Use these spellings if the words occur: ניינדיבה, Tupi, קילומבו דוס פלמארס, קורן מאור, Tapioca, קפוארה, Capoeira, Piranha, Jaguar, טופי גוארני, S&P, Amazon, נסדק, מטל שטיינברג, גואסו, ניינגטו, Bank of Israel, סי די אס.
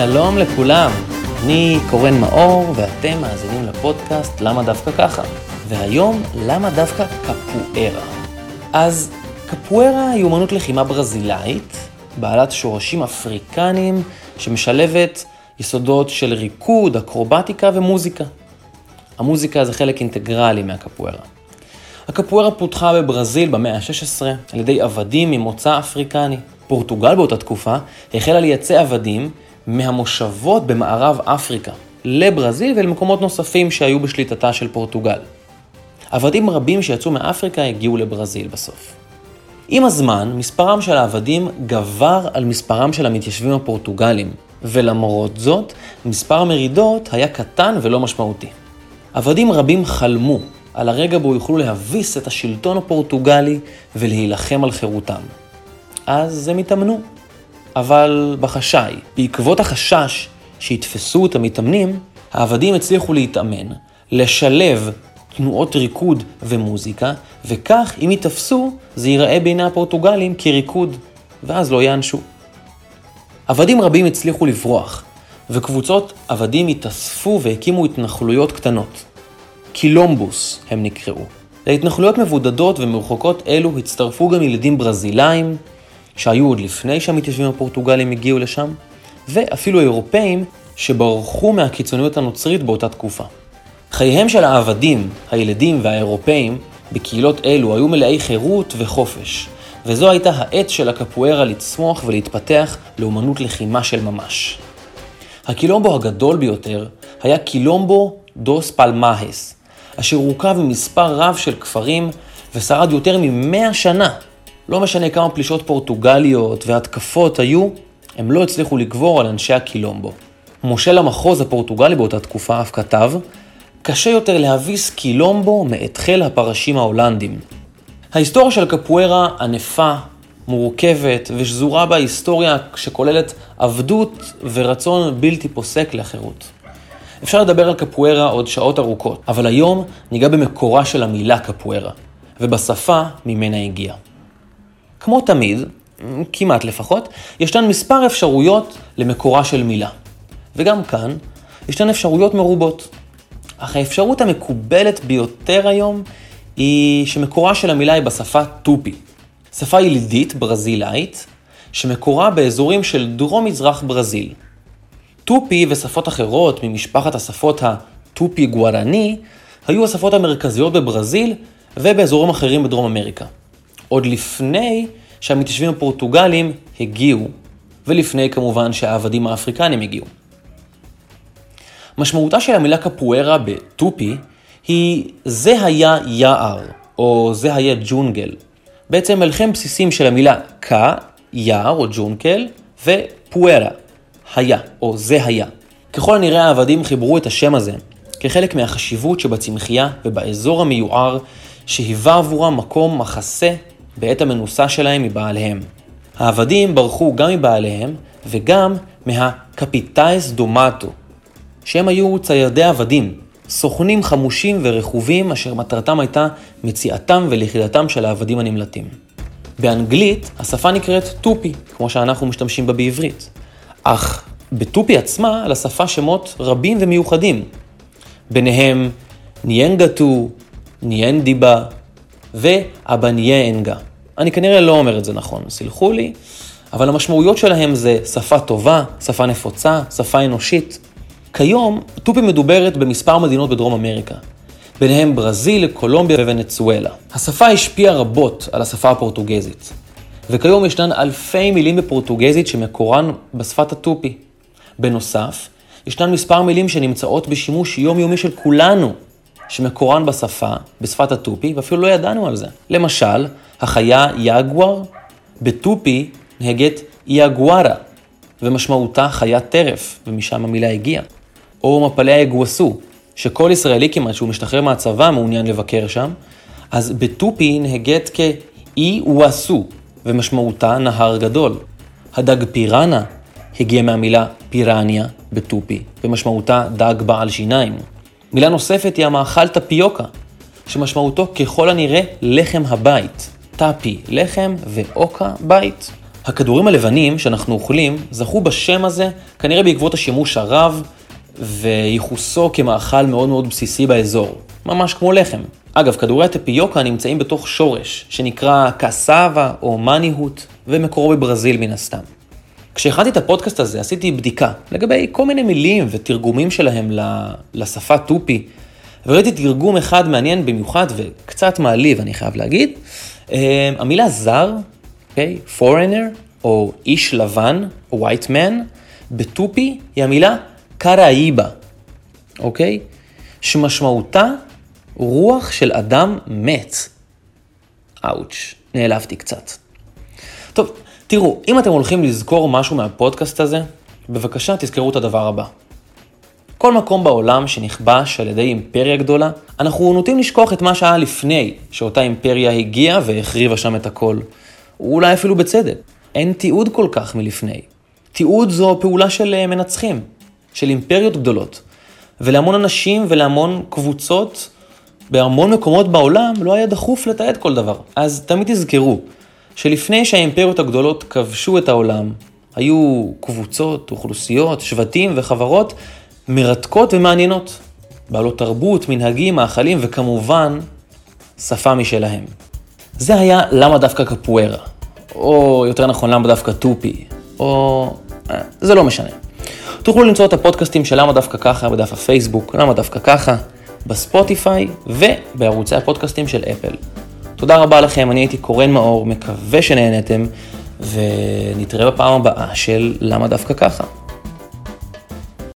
שלום לכולם, אני קורן מאור ואתם מאזינים לפודקאסט למה דווקא ככה, והיום למה דווקא קפוארה. אז קפוארה היא אומנות לחימה ברזילאית, בעלת שורשים אפריקנים שמשלבת יסודות של ריקוד, אקרובטיקה ומוזיקה. המוזיקה זה חלק אינטגרלי מהקפוארה. הקפוארה פותחה בברזיל במאה ה-16 על ידי עבדים ממוצא אפריקני. פורטוגל באותה תקופה החלה לייצא עבדים מהמושבות במערב אפריקה לברזיל ולמקומות נוספים שהיו בשליטתה של פורטוגל. עבדים רבים שיצאו מאפריקה הגיעו לברזיל בסוף. עם הזמן, מספרם של העבדים גבר על מספרם של המתיישבים הפורטוגלים, ולמרות זאת, מספר המרידות היה קטן ולא משמעותי. עבדים רבים חלמו על הרגע בו יוכלו להביס את השלטון הפורטוגלי ולהילחם על חירותם. אז הם התאמנו. אבל בחשאי, בעקבות החשש שהתפסו את המתאמנים, העבדים הצליחו להתאמן, לשלב תנועות ריקוד ומוזיקה, וכך אם יתפסו, זה ייראה בעיני הפורטוגלים כריקוד, ואז לא יענשו. עבדים רבים הצליחו לברוח, וקבוצות עבדים התאספו והקימו התנחלויות קטנות. קילומבוס הם נקראו. להתנחלויות מבודדות ומרחוקות אלו הצטרפו גם ילדים ברזילאים, שהיו עוד לפני שהמתיישבים הפורטוגלים הגיעו לשם, ואפילו אירופאים שברחו מהקיצוניות הנוצרית באותה תקופה. חייהם של העבדים, הילדים והאירופאים בקהילות אלו היו מלאי חירות וחופש, וזו הייתה העת של הקפוארה לצמוח ולהתפתח לאומנות לחימה של ממש. הקילומבו הגדול ביותר היה קילומבו דוס פלמארס, אשר הורכב ממספר רב של כפרים ושרד יותר מ-100 שנה. לא משנה כמה פלישות פורטוגליות והתקפות היו, הם לא הצליחו לגבור על אנשי הקילומבו. מושל המחוז הפורטוגלי באותה תקופה אף כתב, קשה יותר להביס קילומבו מאת חיל הפרשים ההולנדים. ההיסטוריה של קפוארה ענפה, מורכבת ושזורה בהיסטוריה שכוללת עבדות ורצון בלתי פוסק לחירות. אפשר לדבר על קפוארה עוד שעות ארוכות, אבל היום ניגע במקורה של המילה קפוארה, ובשפה ממנה הגיעה. כמו תמיד, כמעט לפחות, ישנן מספר אפשרויות למקורה של מילה. וגם כאן, ישנן אפשרויות מרובות. אך האפשרות המקובלת ביותר היום היא שמקורה של המילה היא בשפה טופי. שפה ילידית ברזילאית שמקורה באזורים של דרום-מזרח ברזיל. טופי ושפות אחרות ממשפחת השפות הטופי גוארני היו השפות המרכזיות בברזיל ובאזורים אחרים בדרום אמריקה. עוד לפני שהמתיישבים הפורטוגלים הגיעו, ולפני כמובן שהעבדים האפריקנים הגיעו. משמעותה של המילה קפוארה בטופי היא זה היה יער, או זה היה ג'ונגל. בעצם מלחם בסיסים של המילה קה, יער או ג'ונגל, ופוארה, היה או זה היה. ככל הנראה העבדים חיברו את השם הזה, כחלק מהחשיבות שבצמחייה ובאזור המיוער שהיווה עבורה מקום מחסה, בעת המנוסה שלהם מבעליהם. העבדים ברחו גם מבעליהם וגם מהקפיטאיס דומטו, שהם היו ציידי עבדים, סוכנים חמושים ורכובים אשר מטרתם הייתה מציאתם ולכידתם של העבדים הנמלטים. באנגלית השפה נקראת טופי, כמו שאנחנו משתמשים בה בעברית. אך בטופי עצמה לשפה שמות רבים ומיוחדים, ביניהם ניינגטו, ניינדיבה, ואבניינגה. אני כנראה לא אומר את זה נכון, סלחו לי, אבל המשמעויות שלהם זה שפה טובה, שפה נפוצה, שפה אנושית. כיום, טופי מדוברת במספר מדינות בדרום אמריקה, ביניהם ברזיל, קולומביה וונצואלה. השפה השפיעה רבות על השפה הפורטוגזית, וכיום ישנן אלפי מילים בפורטוגזית שמקורן בשפת הטופי. בנוסף, ישנן מספר מילים שנמצאות בשימוש יומיומי של כולנו, שמקורן בשפה, בשפת הטופי, ואפילו לא ידענו על זה. למשל, החיה יגואר, בטופי נהגת יגוארה, ומשמעותה חיית טרף, ומשם המילה הגיעה. או מפלי הגואסו, שכל ישראלי כמעט שהוא משתחרר מהצבא מעוניין לבקר שם, אז בטופי נהגת כאיוואסו, ומשמעותה נהר גדול. הדג פירנה הגיע מהמילה פירניה בטופי, ומשמעותה דג בעל שיניים. מילה נוספת היא המאכל טפיוקה, שמשמעותו ככל הנראה לחם הבית. טפי לחם ואוקה בית. הכדורים הלבנים שאנחנו אוכלים זכו בשם הזה כנראה בעקבות השימוש הרב וייחוסו כמאכל מאוד מאוד בסיסי באזור, ממש כמו לחם. אגב, כדורי הטפיוקה נמצאים בתוך שורש שנקרא קסאבה או מניהוט ומקורו בברזיל מן הסתם. כשהכנתי את הפודקאסט הזה עשיתי בדיקה לגבי כל מיני מילים ותרגומים שלהם לשפה טופי, וראיתי תרגום אחד מעניין במיוחד וקצת מעליב אני חייב להגיד. המילה זר, okay, foreigner או איש לבן, white man, בטופי היא המילה קראיבה, אוקיי? שמשמעותה רוח של אדם מת. אאוץ', נעלבתי קצת. טוב, תראו, אם אתם הולכים לזכור משהו מהפודקאסט הזה, בבקשה תזכרו את הדבר הבא. כל מקום בעולם שנכבש על ידי אימפריה גדולה, אנחנו נוטים לשכוח את מה שהיה לפני שאותה אימפריה הגיעה והחריבה שם את הכל. אולי אפילו בצדק. אין תיעוד כל כך מלפני. תיעוד זו פעולה של מנצחים, של אימפריות גדולות. ולהמון אנשים ולהמון קבוצות בהמון מקומות בעולם לא היה דחוף לתעד כל דבר. אז תמיד תזכרו שלפני שהאימפריות הגדולות כבשו את העולם, היו קבוצות, אוכלוסיות, שבטים וחברות מרתקות ומעניינות, בעלות תרבות, מנהגים, מאכלים וכמובן שפה משלהם. זה היה למה דווקא קפוארה, או יותר נכון למה דווקא טופי, או... זה לא משנה. תוכלו למצוא את הפודקאסטים של למה דווקא ככה בדף הפייסבוק, למה דווקא ככה, בספוטיפיי ובערוצי הפודקאסטים של אפל. תודה רבה לכם, אני הייתי קורן מאור, מקווה שנהנתם ונתראה בפעם הבאה של למה דווקא ככה.